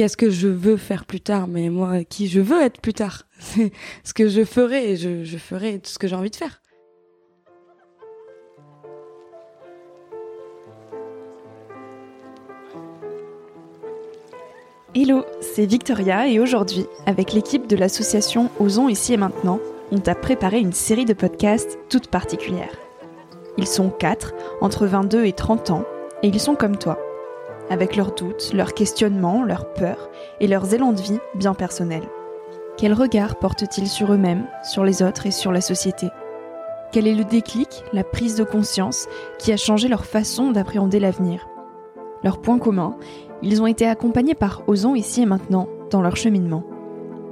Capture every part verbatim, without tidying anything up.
qu'est-ce que je veux faire plus tard, mais moi, qui je veux être plus tard. C'est ce que je ferai, et je, je ferai tout ce que j'ai envie de faire. Hello, c'est Victoria et aujourd'hui, avec l'équipe de l'association Osons Ici et Maintenant, on t'a préparé une série de podcasts toute particulière. Ils sont quatre, entre vingt-deux et trente ans, et ils sont comme toi, avec leurs doutes, leurs questionnements, leurs peurs et leurs élans de vie bien personnels. Quel regard portent-ils sur eux-mêmes, sur les autres et sur la société ? Quel est le déclic, la prise de conscience qui a changé leur façon d'appréhender l'avenir ? Leur point commun, ils ont été accompagnés par Osons Ici et Maintenant dans leur cheminement.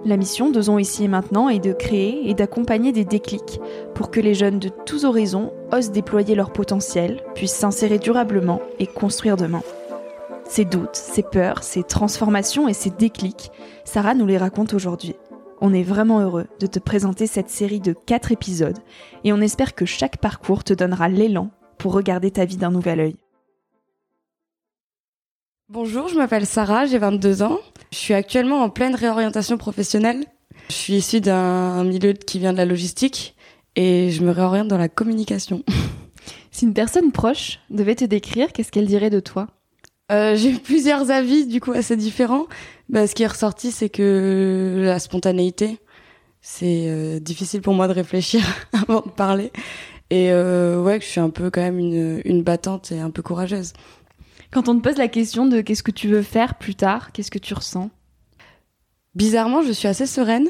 La mission d'Osons Ici et Maintenant est de créer et d'accompagner des déclics pour que les jeunes de tous horizons osent déployer leur potentiel, puissent s'insérer durablement et construire demain. Ces doutes, ces peurs, ces transformations et ces déclics, Sarah nous les raconte aujourd'hui. On est vraiment heureux de te présenter cette série de quatre épisodes et on espère que chaque parcours te donnera l'élan pour regarder ta vie d'un nouvel œil. Bonjour, je m'appelle Sarah, j'ai vingt-deux ans. Je suis actuellement en pleine réorientation professionnelle. Je suis issue d'un milieu qui vient de la logistique et je me réoriente dans la communication. Si une personne proche devait te décrire, qu'est-ce qu'elle dirait de toi ? Euh, j'ai plusieurs avis, du coup, assez différents. Bah, ce qui est ressorti, c'est que la spontanéité, c'est euh, difficile pour moi de réfléchir avant de parler. Et euh, ouais, je suis un peu quand même une, une battante et un peu courageuse. Quand on te pose la question de qu'est-ce que tu veux faire plus tard, qu'est-ce que tu ressens ? Bizarrement, je suis assez sereine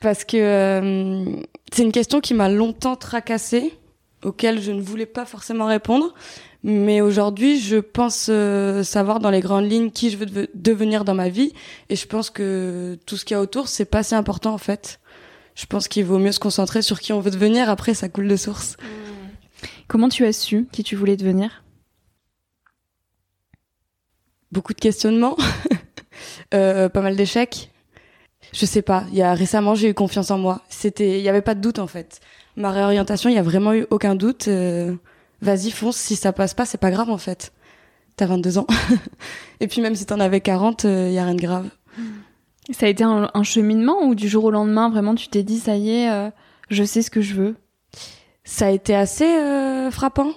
parce que euh, c'est une question qui m'a longtemps tracassée, auquel je ne voulais pas forcément répondre. Mais aujourd'hui, je pense euh, savoir dans les grandes lignes qui je veux de- devenir dans ma vie. Et je pense que tout ce qu'il y a autour, c'est pas si important en fait. Je pense qu'il vaut mieux se concentrer sur qui on veut devenir. Après, ça coule de source. Mmh. Comment tu as su qui tu voulais devenir ? Beaucoup de questionnements, euh, pas mal d'échecs. Je sais pas, il y a récemment, j'ai eu confiance en moi. C'était, il y avait pas de doute en fait. Ma réorientation, il y a vraiment eu aucun doute. Euh, vas-y, fonce, si ça passe pas, c'est pas grave en fait. T'as vingt-deux ans. Et puis même si t'en avais quarante, il euh, y a rien de grave. Ça a été un, un cheminement ou du jour au lendemain, vraiment tu t'es dit ça y est, euh, je sais ce que je veux. Ça a été assez euh, frappant.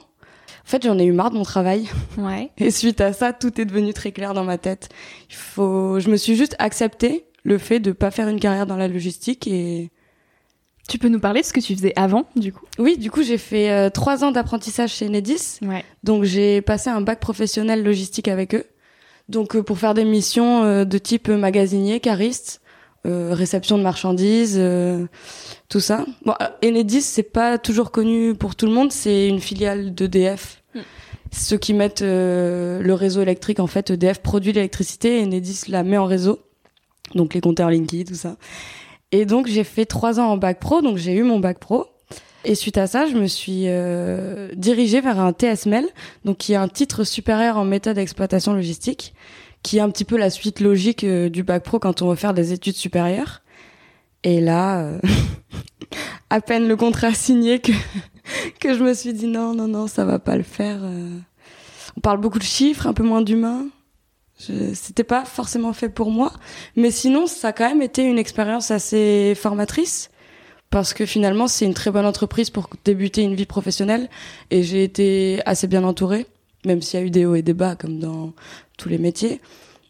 En fait, j'en ai eu marre de mon travail. Ouais. Et suite à ça, tout est devenu très clair dans ma tête. Il faut, je me suis juste acceptée le fait de pas faire une carrière dans la logistique et. Tu peux nous parler de ce que tu faisais avant, du coup ? Oui, du coup, j'ai fait euh, trois ans d'apprentissage chez Enedis. Ouais. Donc, j'ai passé un bac professionnel logistique avec eux. Donc, euh, pour faire des missions euh, de type magasinier, cariste, euh, réception de marchandises, euh, tout ça. Bon, Enedis, c'est pas toujours connu pour tout le monde. C'est une filiale d'E D F. Mmh. Ceux qui mettent euh, le réseau électrique, en fait, E D F produit l'électricité et Enedis la met en réseau. Donc, les compteurs Linky, tout ça. Et donc, j'ai fait trois ans en bac pro, donc j'ai eu mon bac pro. Et suite à ça, je me suis euh, dirigée vers un T S M L, donc qui est un titre supérieur en méthode d'exploitation logistique, qui est un petit peu la suite logique euh, du bac pro quand on veut faire des études supérieures. Et là, euh, à peine le contrat signé que, que je me suis dit non, non, non, ça va pas le faire. Euh, on parle beaucoup de chiffres, un peu moins d'humains. Je, c'était pas forcément fait pour moi, mais sinon ça a quand même été une expérience assez formatrice parce que finalement c'est une très bonne entreprise pour débuter une vie professionnelle et j'ai été assez bien entourée, même s'il y a eu des hauts et des bas comme dans tous les métiers.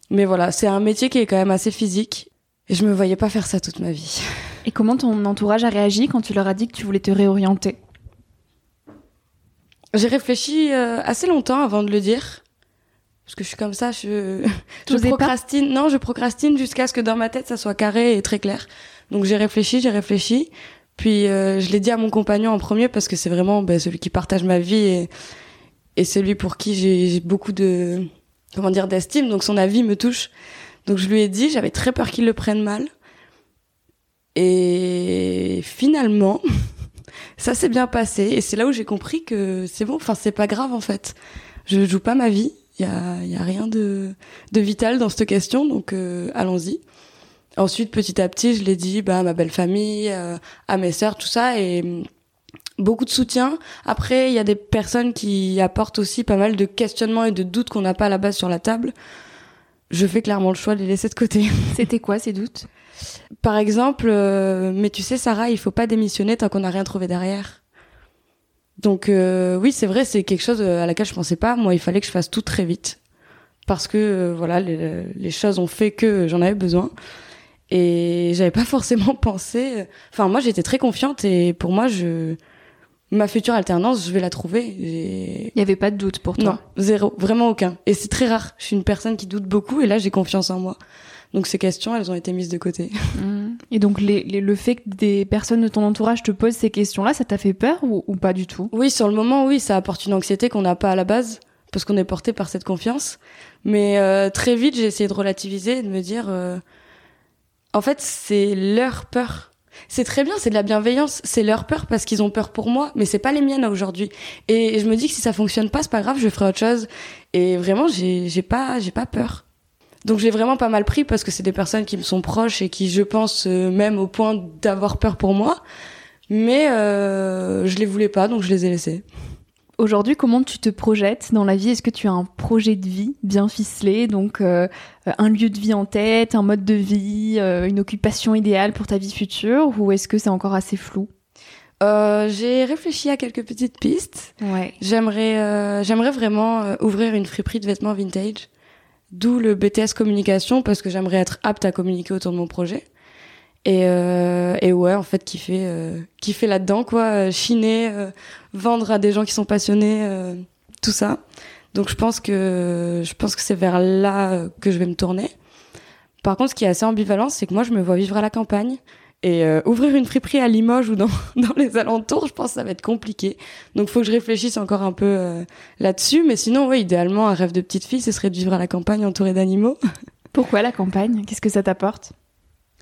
Mais voilà, c'est un métier qui est quand même assez physique et je me voyais pas faire ça toute ma vie. Et comment ton entourage a réagi quand tu leur as dit que tu voulais te réorienter ? J'ai réfléchi euh, assez longtemps avant de le dire. Parce que je suis comme ça, je, je procrastine. Non, je procrastine jusqu'à ce que dans ma tête, ça soit carré et très clair. Donc j'ai réfléchi, j'ai réfléchi. Puis euh, je l'ai dit à mon compagnon en premier parce que c'est vraiment bah, celui qui partage ma vie et, et celui pour qui j'ai, j'ai beaucoup de, comment dire, d'estime. Donc son avis me touche. Donc je lui ai dit, j'avais très peur qu'il le prenne mal. Et finalement, ça s'est bien passé. Et c'est là où j'ai compris que c'est bon, enfin c'est pas grave en fait. Je joue pas ma vie. Il y a, y a rien de, de vital dans cette question, donc euh, allons-y. Ensuite, petit à petit, je l'ai dit bah, à ma belle famille, euh, à mes sœurs, tout ça, et euh, beaucoup de soutien. Après, il y a des personnes qui apportent aussi pas mal de questionnements et de doutes qu'on n'a pas à la base sur la table. je fais clairement le choix de les laisser de côté. C'était quoi ces doutes ? Par exemple, euh, mais tu sais Sarah, il faut pas démissionner tant qu'on n'a rien trouvé derrière. Donc euh, oui, c'est vrai, c'est quelque chose à laquelle je pensais pas. Moi, il fallait que je fasse tout très vite parce que euh, voilà, les, les choses ont fait que j'en avais besoin et j'avais pas forcément pensé. Enfin, moi, j'étais très confiante et pour moi, je ma future alternance, je vais la trouver. Et... Il y avait pas de doute pour toi ? Non, zéro, vraiment aucun. Et c'est très rare. Je suis une personne qui doute beaucoup et là, j'ai confiance en moi. Donc ces questions, elles ont été mises de côté. Mmh. Et donc les, les, le fait que des personnes de ton entourage te posent ces questions-là, ça t'a fait peur ou, ou pas du tout ? Oui, sur le moment, oui, ça apporte une anxiété qu'on n'a pas à la base, parce qu'on est porté par cette confiance. Mais euh, très vite, j'ai essayé de relativiser et de me dire... Euh, en fait, c'est leur peur. C'est très bien, c'est de la bienveillance. C'est leur peur parce qu'ils ont peur pour moi, mais c'est pas les miennes aujourd'hui. Et, et je me dis que si ça fonctionne pas, c'est pas grave, je ferai autre chose. Et vraiment, j'ai, j'ai pas, j'ai pas peur. Donc j'ai vraiment pas mal pris parce que c'est des personnes qui me sont proches et qui, je pense, euh, même au point d'avoir peur pour moi. Mais euh, je les voulais pas, donc je les ai laissés. Aujourd'hui, comment tu te projettes dans la vie ? Est-ce que tu as un projet de vie bien ficelé ? Donc euh, un lieu de vie en tête, un mode de vie, euh, une occupation idéale pour ta vie future ? Ou est-ce que c'est encore assez flou ? Euh, j'ai réfléchi à quelques petites pistes. Ouais. J'aimerais, euh, j'aimerais vraiment euh, ouvrir une friperie de vêtements vintage. D'où le B T S communication, parce que j'aimerais être apte à communiquer autour de mon projet. Et, euh, et ouais, en fait, kiffer, euh, kiffer là-dedans, quoi. Chiner, euh, vendre à des gens qui sont passionnés, euh, tout ça. Donc je pense que je pense que c'est vers là que je vais me tourner. Par contre, ce qui est assez ambivalent, c'est que moi, je me vois vivre à la campagne. Et euh, ouvrir une friperie à Limoges ou dans, dans les alentours, je pense que ça va être compliqué. Donc il faut que je réfléchisse encore un peu euh, là-dessus. Mais sinon, oui, idéalement, un rêve de petite fille, ce serait de vivre à la campagne entourée d'animaux. Pourquoi la campagne ? Qu'est-ce que ça t'apporte ?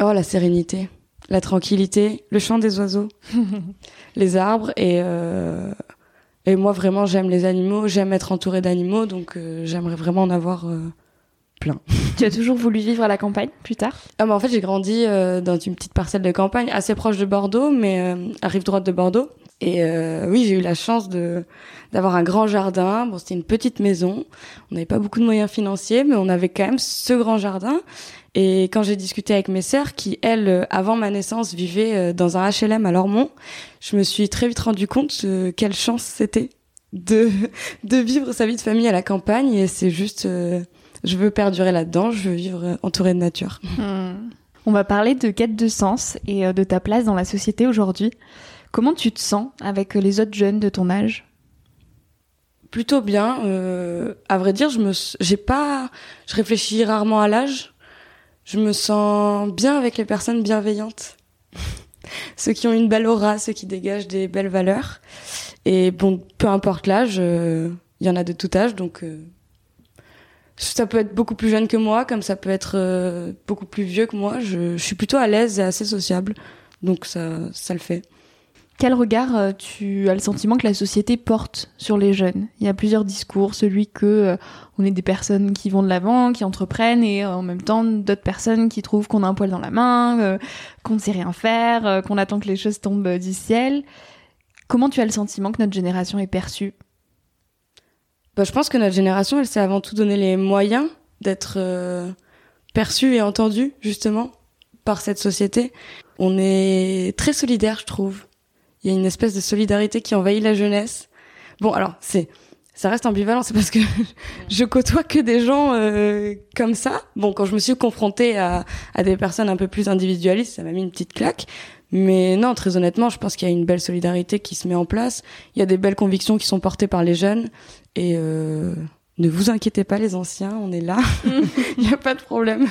Oh, la sérénité, la tranquillité, le chant des oiseaux, les arbres. Et, euh, et moi, vraiment, j'aime les animaux, j'aime être entourée d'animaux. Donc euh, j'aimerais vraiment en avoir... Euh, plein. Tu as toujours voulu vivre à la campagne plus tard ? Ah bah en fait j'ai grandi euh, dans une petite parcelle de campagne assez proche de Bordeaux, mais euh, à rive droite de Bordeaux. Et euh, oui, j'ai eu la chance de d'avoir un grand jardin. Bon, c'était une petite maison. On n'avait pas beaucoup de moyens financiers, mais on avait quand même ce grand jardin. Et quand j'ai discuté avec mes sœurs, qui elles, avant ma naissance, vivaient dans un H L M à Lormont, je me suis très vite rendu compte euh, quelle chance c'était de de vivre sa vie de famille à la campagne. Et c'est juste euh, je veux perdurer là-dedans, je veux vivre entourée de nature. Mmh. On va parler de quête de sens et de ta place dans la société aujourd'hui. Comment tu te sens avec les autres jeunes de ton âge ? Plutôt bien. Euh, à vrai dire, je me, j'ai pas, je réfléchis rarement à l'âge. Je me sens bien avec les personnes bienveillantes. Ceux qui ont une belle aura, ceux qui dégagent des belles valeurs. Et bon, peu importe l'âge, il euh, y en a de tout âge, donc... Euh... Ça peut être beaucoup plus jeune que moi, comme ça peut être euh, beaucoup plus vieux que moi. Je, je suis plutôt à l'aise et assez sociable, donc ça, ça le fait. Quel regard tu as le sentiment que la société porte sur les jeunes ? Il y a plusieurs discours, celui que euh, on est des personnes qui vont de l'avant, qui entreprennent, et euh, en même temps d'autres personnes qui trouvent qu'on a un poil dans la main, euh, qu'on ne sait rien faire, euh, qu'on attend que les choses tombent du ciel. Comment tu as le sentiment que notre génération est perçue ? Bah, je pense que notre génération, elle s'est avant tout donné les moyens d'être euh, perçue et entendue, justement, par cette société. On est très solidaire, je trouve. Il y a une espèce de solidarité qui envahit la jeunesse. Bon, alors, c'est, ça reste ambivalent, c'est parce que je côtoie que des gens euh, comme ça. Bon, quand je me suis confrontée à, à des personnes un peu plus individualistes, ça m'a mis une petite claque. Mais non, très honnêtement, je pense qu'il y a une belle solidarité qui se met en place. Il y a des belles convictions qui sont portées par les jeunes. Et euh, ne vous inquiétez pas, les anciens, on est là. Il n'y a pas de problème.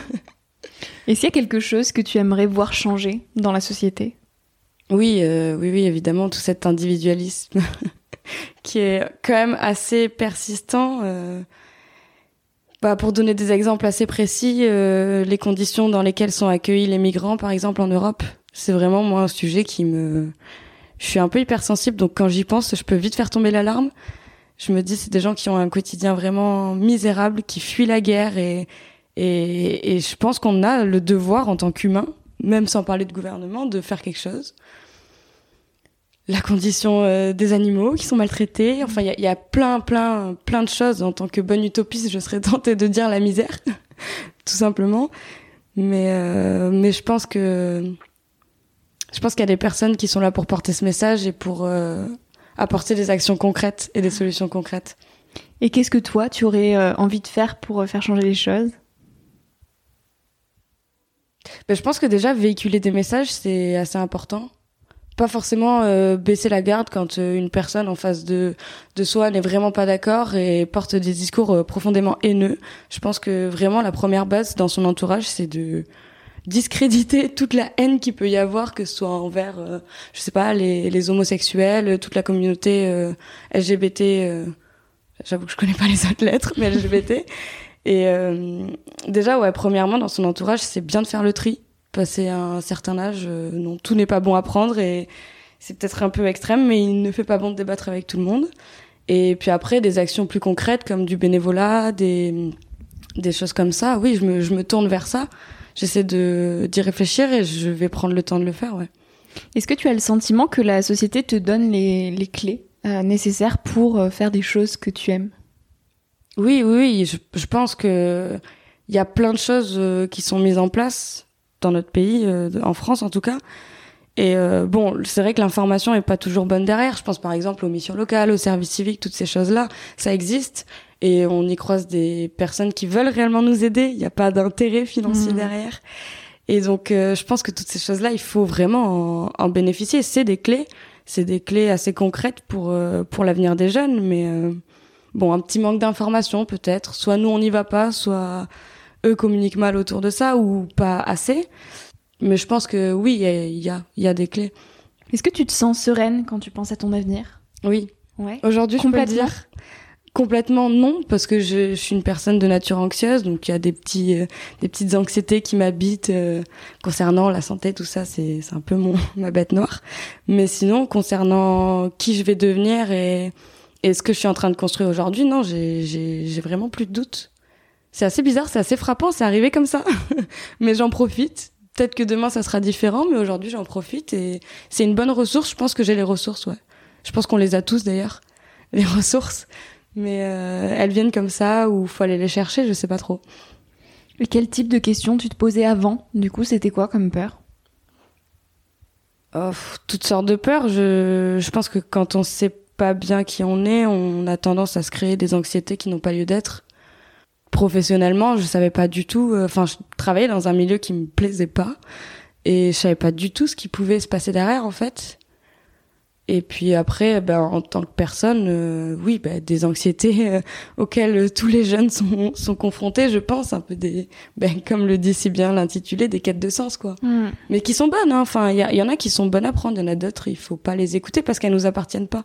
Est-ce qu'il y a quelque chose que tu aimerais voir changer dans la société ? Oui, euh, oui, oui, évidemment, tout cet individualisme qui est quand même assez persistant. Euh... Bah, pour donner des exemples assez précis, euh, les conditions dans lesquelles sont accueillis les migrants, par exemple, en Europe. C'est vraiment, moi, un sujet qui me... Je suis un peu hypersensible, donc quand j'y pense, je peux vite faire tomber l'alarme. Je me dis, c'est des gens qui ont un quotidien vraiment misérable, qui fuient la guerre, et, et, et je pense qu'on a le devoir, en tant qu'humain, même sans parler de gouvernement, de faire quelque chose. La condition euh, des animaux qui sont maltraités, enfin, il y a, y a plein, plein, plein de choses. En tant que bonne utopiste, je serais tentée de dire la misère. tout simplement. Mais, euh, mais je pense que je pense qu'il y a des personnes qui sont là pour porter ce message et pour euh, apporter des actions concrètes et des solutions concrètes. Et qu'est-ce que toi, tu aurais euh, envie de faire pour euh, faire changer les choses ? Ben, je pense que déjà, véhiculer des messages, c'est assez important. Pas forcément euh, baisser la garde quand euh, une personne en face de, de soi n'est vraiment pas d'accord et porte des discours euh, profondément haineux. Je pense que vraiment, la première base dans son entourage, c'est de discréditer toute la haine qu'il peut y avoir, que ce soit envers, euh, je sais pas, les, les homosexuels, toute la communauté euh, L G B T... Euh, j'avoue que je connais pas les autres lettres, mais L G B T. Et euh, déjà, ouais, premièrement, dans son entourage, c'est bien de faire le tri. Passer un certain âge, euh, non, tout n'est pas bon à prendre et c'est peut-être un peu extrême, mais il ne fait pas bon de débattre avec tout le monde. Et puis après, des actions plus concrètes comme du bénévolat, des, des choses comme ça. Oui, je me, je me tourne vers ça. J'essaie de, d'y réfléchir et je vais prendre le temps de le faire, ouais. Est-ce que tu as le sentiment que la société te donne les, les clés Euh, nécessaire pour euh, faire des choses que tu aimes? Oui, oui, oui je, je pense que il y a plein de choses euh, qui sont mises en place dans notre pays, euh, en France en tout cas. Et euh, bon, c'est vrai que l'information est pas toujours bonne derrière. Je pense par exemple aux missions locales, aux services civiques, toutes ces choses-là, ça existe et on y croise des personnes qui veulent réellement nous aider. Il y a pas d'intérêt financier mmh. derrière. Et donc, euh, je pense que toutes ces choses-là, il faut vraiment en, en bénéficier. C'est des clés. C'est des clés assez concrètes pour euh, pour l'avenir des jeunes, mais euh, bon, un petit manque d'informations peut-être. Soit nous on n'y va pas, soit eux communiquent mal autour de ça ou pas assez. Mais je pense que oui, il y a il y a, y a des clés. Est-ce que tu te sens sereine quand tu penses à ton avenir ? Oui. Ouais. Aujourd'hui, je peux le dire. Complètement non, parce que je, je suis une personne de nature anxieuse, donc il y a des petits euh, des petites anxiétés qui m'habitent euh, concernant la santé, tout ça, c'est c'est un peu mon ma bête noire. Mais sinon, concernant qui je vais devenir et et ce que je suis en train de construire aujourd'hui, non, j'ai j'ai j'ai vraiment plus de doute. C'est assez bizarre, c'est assez frappant, c'est arrivé comme ça. Mais j'en profite. Peut-être que demain ça sera différent, mais aujourd'hui j'en profite et c'est une bonne ressource. Je pense que j'ai les ressources, ouais. Je pense qu'on les a tous d'ailleurs, les ressources. Mais euh, elles viennent comme ça ou faut aller les chercher, je sais pas trop. Et quel type de questions tu te posais avant ? Du coup, c'était quoi comme peur ? Oh, toutes sortes de peurs. Je, je pense que quand on sait pas bien qui on est, on a tendance à se créer des anxiétés qui n'ont pas lieu d'être. Professionnellement, je savais pas du tout. Enfin, euh, je travaillais dans un milieu qui me plaisait pas et je savais pas du tout ce qui pouvait se passer derrière, en fait. Et puis après, ben, en tant que personne, euh, oui, ben, des anxiétés euh, auxquelles tous les jeunes sont, sont confrontés, je pense, un peu des, ben, comme le dit si bien l'intitulé, des quêtes de sens, quoi. Mmh. Mais qui sont bonnes, hein. Enfin, il y, y en a qui sont bonnes à prendre, il y en a d'autres, il faut pas les écouter parce qu'elles nous appartiennent pas.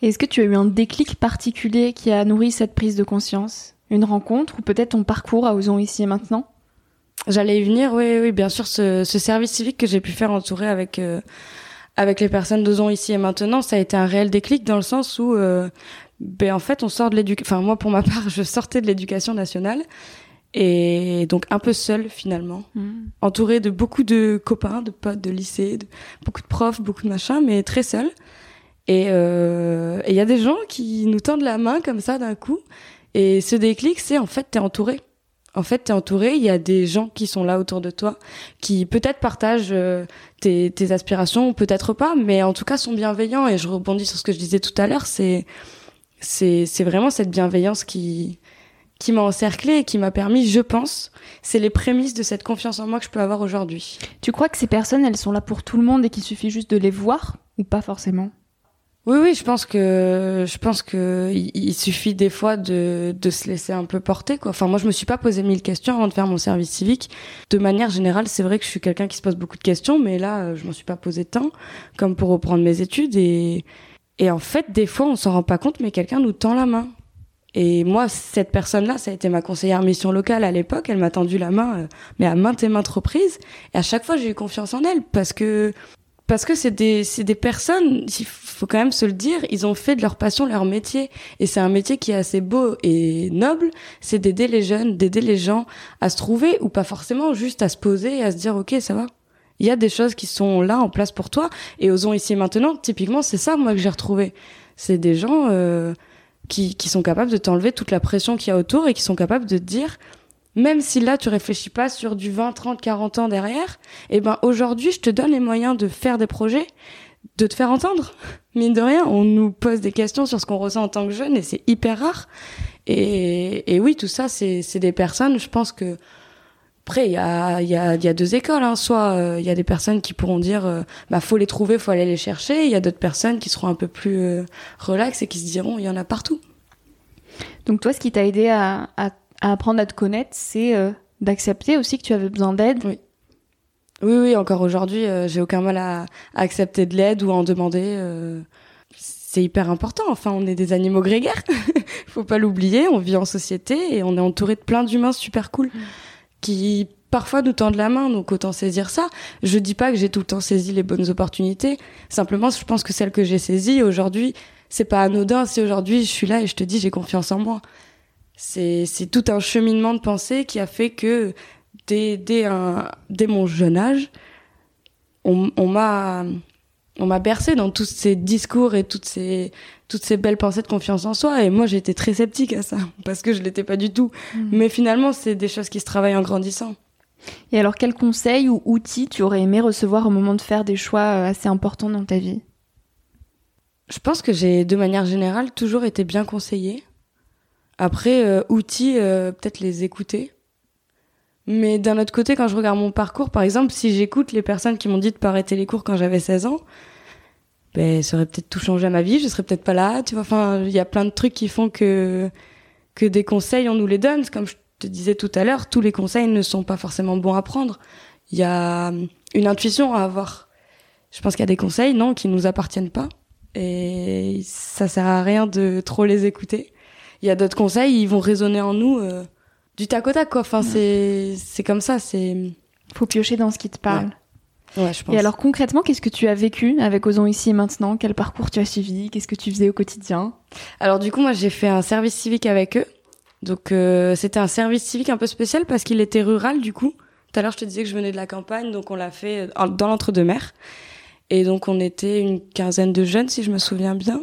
Et est-ce que tu as eu un déclic particulier qui a nourri cette prise de conscience ? Une rencontre ou peut-être ton parcours à Osons Ici et Maintenant ? J'allais y venir, oui, oui, bien sûr, ce, ce service civique que j'ai pu faire entourer avec... Euh, avec les personnes d'Osons Ici et Maintenant, ça a été un réel déclic dans le sens où, euh, ben en fait, on sort de l'éducation. Enfin, moi, pour ma part, je sortais de l'éducation nationale et donc un peu seule finalement, mmh. entourée de beaucoup de copains, de potes, de lycée, de... beaucoup de profs, beaucoup de machins, mais très seule. Et il euh, y a des gens qui nous tendent la main comme ça d'un coup. Et ce déclic, c'est en fait, t'es entourée. En fait, t'es entouré, il y a des gens qui sont là autour de toi, qui peut-être partagent euh, tes, tes aspirations, peut-être pas, mais en tout cas sont bienveillants. Et je rebondis sur ce que je disais tout à l'heure, c'est c'est, c'est vraiment cette bienveillance qui qui m'a encerclée et qui m'a permis, je pense, c'est les prémices de cette confiance en moi que je peux avoir aujourd'hui. Tu crois que ces personnes, elles sont là pour tout le monde et qu'il suffit juste de les voir ou pas forcément ? Oui, oui, je pense que je pense que il suffit des fois de de se laisser un peu porter, quoi. Enfin, moi, je me suis pas posé mille questions avant de faire mon service civique. De manière générale, c'est vrai que je suis quelqu'un qui se pose beaucoup de questions, mais là, je m'en suis pas posé tant, comme pour reprendre mes études. Et et en fait, des fois, on s'en rend pas compte, mais quelqu'un nous tend la main. Et moi, cette personne-là, ça a été ma conseillère mission locale à l'époque. Elle m'a tendu la main, mais à maintes et maintes reprises. Et à chaque fois, j'ai eu confiance en elle parce que. Parce que c'est des c'est des personnes, il faut quand même se le dire, ils ont fait de leur passion leur métier et c'est un métier qui est assez beau et noble, c'est d'aider les jeunes, d'aider les gens à se trouver ou pas forcément juste à se poser et à se dire OK, ça va. Il y a des choses qui sont là en place pour toi et Osons Ici et Maintenant, typiquement, c'est ça moi que j'ai retrouvé. C'est des gens euh, qui qui sont capables de t'enlever toute la pression qu'il y a autour et qui sont capables de te dire même si là tu réfléchis pas sur du vingt, trente, quarante ans derrière, eh ben aujourd'hui je te donne les moyens de faire des projets, de te faire entendre. Mine de rien, on nous pose des questions sur ce qu'on ressent en tant que jeune et c'est hyper rare. Et, et oui, tout ça, c'est, c'est des personnes, je pense que... Après, il y a, y, a, y a deux écoles. Hein. Soit il euh, y a des personnes qui pourront dire euh, « bah faut les trouver, faut aller les chercher ». Il y a d'autres personnes qui seront un peu plus euh, relaxes et qui se diront « il y en a partout ». Donc toi, ce qui t'a aidé à, à, à apprendre à te connaître, c'est euh, d'accepter aussi que tu avais besoin d'aide. Oui. Oui, oui, encore aujourd'hui, euh, j'ai aucun mal à, à accepter de l'aide ou à en demander. Euh, c'est hyper important. Enfin, on est des animaux grégaires. Faut pas l'oublier. On vit en société et on est entouré de plein d'humains super cool. Mmh. Qui parfois nous tendent la main, donc autant saisir ça. Je dis pas que j'ai tout le temps saisi les bonnes opportunités, simplement je pense que celles que j'ai saisies aujourd'hui, c'est pas anodin si aujourd'hui je suis là et je te dis j'ai confiance en moi. C'est, c'est tout un cheminement de pensée qui a fait que dès, dès, un, dès mon jeune âge, on, on m'a, on m'a bercée dans tous ces discours et toutes ces... toutes ces belles pensées de confiance en soi. Et moi, j'étais très sceptique à ça, parce que je l'étais pas du tout. Mmh. Mais finalement, c'est des choses qui se travaillent en grandissant. Et alors, quels conseils ou outils tu aurais aimé recevoir au moment de faire des choix assez importants dans ta vie ? Je pense que j'ai, de manière générale, toujours été bien conseillée. Après, euh, outils, euh, peut-être les écouter. Mais d'un autre côté, quand je regarde mon parcours, par exemple, si j'écoute les personnes qui m'ont dit de pas arrêter les cours quand j'avais seize ans, ben, ça aurait peut-être tout changé à ma vie, je serais peut-être pas là, tu vois. Enfin, il y a plein de trucs qui font que, que des conseils, on nous les donne. Comme je te disais tout à l'heure, tous les conseils ne sont pas forcément bons à prendre. Il y a une intuition à avoir. Je pense qu'il y a des conseils, non, qui nous appartiennent pas. Et ça sert à rien de trop les écouter. Il y a d'autres conseils, ils vont résonner en nous, euh, du tac au tac, quoi. Enfin, ouais. c'est, c'est comme ça, c'est... Faut piocher dans ce qui te parle. Ouais. Ouais, je pense. Et alors concrètement, qu'est-ce que tu as vécu avec Osons Ici et Maintenant ? Quel parcours tu as suivi ? Qu'est-ce que tu faisais au quotidien ? Alors du coup, moi j'ai fait un service civique avec eux. Donc euh, c'était un service civique un peu spécial parce qu'il était rural du coup. Tout à l'heure je te disais que je venais de la campagne, donc on l'a fait dans l'entre-deux-mers. Et donc on était une quinzaine de jeunes si je me souviens bien.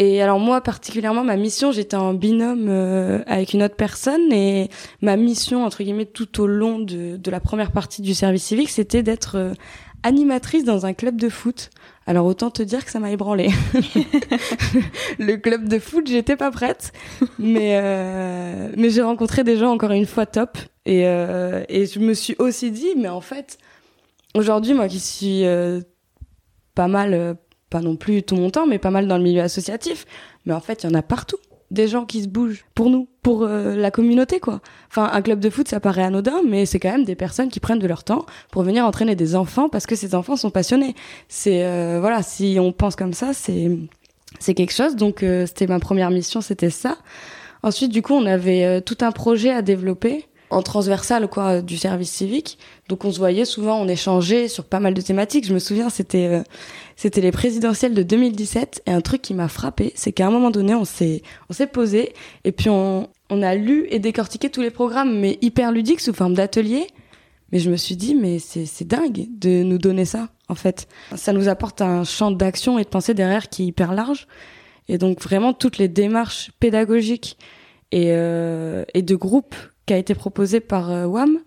Et alors moi particulièrement, ma mission, j'étais en binôme euh, avec une autre personne, et ma mission entre guillemets tout au long de, de la première partie du service civique, c'était d'être euh, animatrice dans un club de foot. Alors autant te dire que ça m'a ébranlée. Le club de foot, j'étais pas prête, mais euh, mais j'ai rencontré des gens encore une fois top, et euh, et je me suis aussi dit mais en fait aujourd'hui moi qui suis euh, pas mal euh, pas non plus tout mon temps, mais pas mal dans le milieu associatif. Mais en fait, il y en a partout. Des gens qui se bougent pour nous, pour euh, la communauté, quoi. Enfin, un club de foot, ça paraît anodin, mais c'est quand même des personnes qui prennent de leur temps pour venir entraîner des enfants parce que ces enfants sont passionnés. C'est, euh, voilà, si on pense comme ça, c'est, c'est quelque chose. Donc, euh, c'était ma première mission, c'était ça. Ensuite, du coup, on avait euh, tout un projet à développer en transversal, quoi, du service civique. Donc, on se voyait souvent, on échangeait sur pas mal de thématiques. Je me souviens, c'était, euh, c'était les présidentielles de deux mille dix-sept. Et un truc qui m'a frappée, c'est qu'à un moment donné, on s'est, on s'est posé. Et puis, on, on a lu et décortiqué tous les programmes, mais hyper ludiques, sous forme d'ateliers. Mais je me suis dit, mais c'est, c'est dingue de nous donner ça, en fait. Ça nous apporte un champ d'action et de pensée derrière qui est hyper large. Et donc, vraiment, toutes les démarches pédagogiques et, euh, et de groupe qui a été proposé par euh, W A M,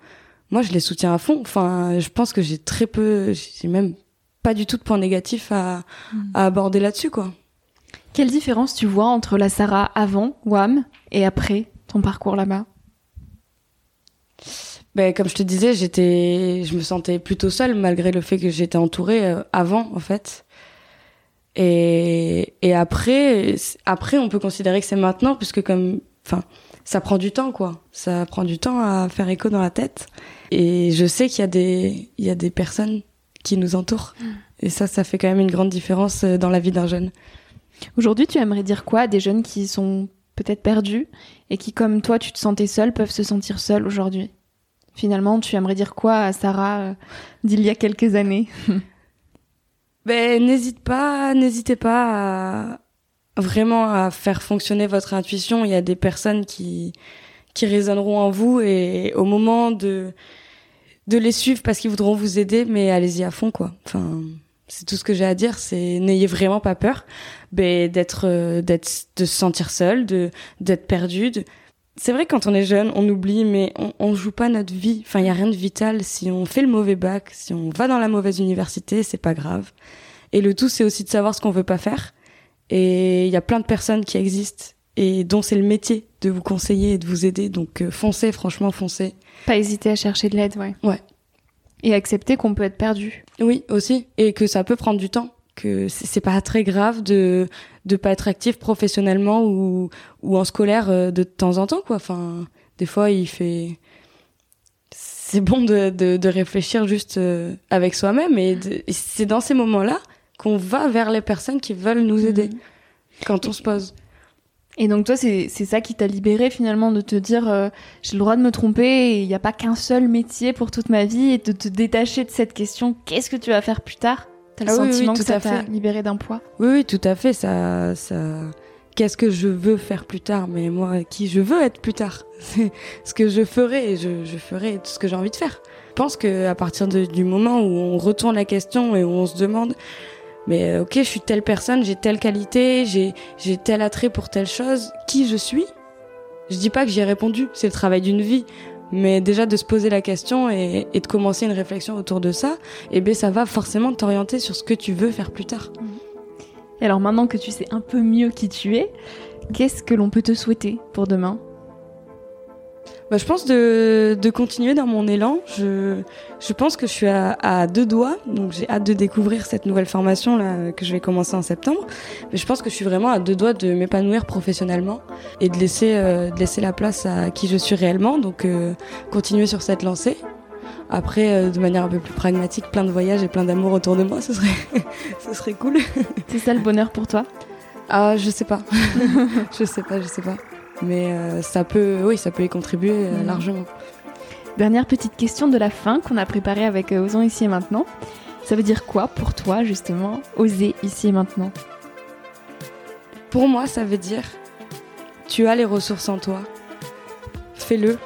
moi je les soutiens à fond. Enfin, je pense que j'ai très peu, j'ai même pas du tout de points négatifs à, mmh. à aborder là-dessus, quoi. Quelle différence tu vois entre la Sarah avant W A M et après ton parcours là-bas ? Ben, comme je te disais, j'étais, je me sentais plutôt seule malgré le fait que j'étais entourée euh, avant, en fait. Et, et après, après on peut considérer que c'est maintenant, puisque comme, enfin. Ça prend du temps, quoi. Ça prend du temps à faire écho dans la tête. Et je sais qu'il y a des, il y a des personnes qui nous entourent. Et ça, ça fait quand même une grande différence dans la vie d'un jeune. Aujourd'hui, tu aimerais dire quoi à des jeunes qui sont peut-être perdus et qui, comme toi, tu te sentais seule, peuvent se sentir seuls aujourd'hui ? Finalement, tu aimerais dire quoi à Sarah euh, d'il y a quelques années ? Ben, n'hésite pas, n'hésitez pas à... vraiment à faire fonctionner votre intuition. Il y a des personnes qui qui résonneront en vous, et au moment de de les suivre parce qu'ils voudront vous aider, mais allez-y à fond, quoi. Enfin, c'est tout ce que j'ai à dire, c'est n'ayez vraiment pas peur, ben d'être d'être de se sentir seul, de d'être perdu, de... c'est vrai que quand on est jeune, on oublie, mais on, on joue pas notre vie. Enfin, il y a rien de vital. Si on fait le mauvais bac, si on va dans la mauvaise université, c'est pas grave. Et le tout, c'est aussi de savoir ce qu'on veut pas faire. Et il y a plein de personnes qui existent et dont c'est le métier de vous conseiller et de vous aider. Donc, euh, foncez, franchement, foncez. Pas hésiter à chercher de l'aide, ouais. Ouais. Et accepter qu'on peut être perdu. Oui, aussi. Et que ça peut prendre du temps. Que c'est pas très grave de de pas être actif professionnellement ou ou en scolaire de temps en temps, quoi. Enfin, des fois, il fait c'est bon de de, de réfléchir juste avec soi-même et, de, et c'est dans ces moments-là qu'on va vers les personnes qui veulent nous aider mmh. quand on se pose. Et donc toi, c'est c'est ça qui t'a libéré finalement, de te dire euh, j'ai le droit de me tromper, il n'y a pas qu'un seul métier pour toute ma vie, et de te détacher de cette question qu'est-ce que tu vas faire plus tard. T'as le ah sentiment oui, oui, que ça t'a libéré d'un poids. Oui, oui, tout à fait. Ça, ça. Qu'est-ce que je veux faire plus tard ? Mais moi, qui je veux être plus tard ? C'est ce que je ferai. Je, je ferai tout ce que j'ai envie de faire. Je pense que à partir de, du moment où on retourne la question et où on se demande, mais ok, je suis telle personne, j'ai telle qualité, j'ai, j'ai tel attrait pour telle chose. Qui je suis ? Je dis pas que j'y ai répondu. C'est le travail d'une vie. Mais déjà de se poser la question et, et de commencer une réflexion autour de ça, eh ben ça va forcément t'orienter sur ce que tu veux faire plus tard. Et alors maintenant que tu sais un peu mieux qui tu es, qu'est-ce que l'on peut te souhaiter pour demain ? Bah, je pense de, de continuer dans mon élan. Je, je pense que je suis à, à deux doigts, donc j'ai hâte de découvrir cette nouvelle formation là que je vais commencer en septembre. Mais je pense que je suis vraiment à deux doigts de m'épanouir professionnellement et de laisser, euh, de laisser la place à qui je suis réellement. Donc euh, continuer sur cette lancée. Après, euh, de manière un peu plus pragmatique, plein de voyages et plein d'amour autour de moi, ce serait, ce serait cool. C'est ça le bonheur pour toi ? Ah, je sais pas. je sais pas, je sais pas. Mais euh, ça peut, oui, ça peut y contribuer euh, mmh. largement. Dernière petite question de la fin qu'on a préparée avec euh, Osons Ici et Maintenant. Ça veut dire quoi pour toi, justement, oser ici et maintenant ? Pour moi, ça veut dire tu as les ressources en toi, fais-le,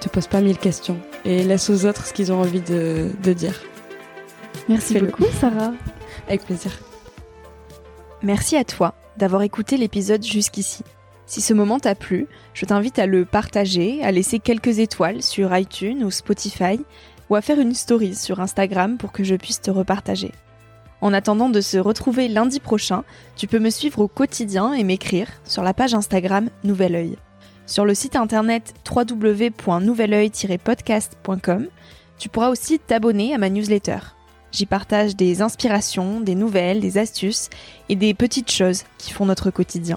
te pose pas mille questions et laisse aux autres ce qu'ils ont envie de, de dire. Merci fais-le. Beaucoup, Sarah. Avec plaisir. Merci à toi d'avoir écouté l'épisode jusqu'ici. Si ce moment t'a plu, je t'invite à le partager, à laisser quelques étoiles sur iTunes ou Spotify, ou à faire une story sur Instagram pour que je puisse te repartager. En attendant de se retrouver lundi prochain, tu peux me suivre au quotidien et m'écrire sur la page Instagram Nouvel Oeil. Sur le site internet w w w point nouvel oeil tiret podcast point com, tu pourras aussi t'abonner à ma newsletter. J'y partage des inspirations, des nouvelles, des astuces et des petites choses qui font notre quotidien.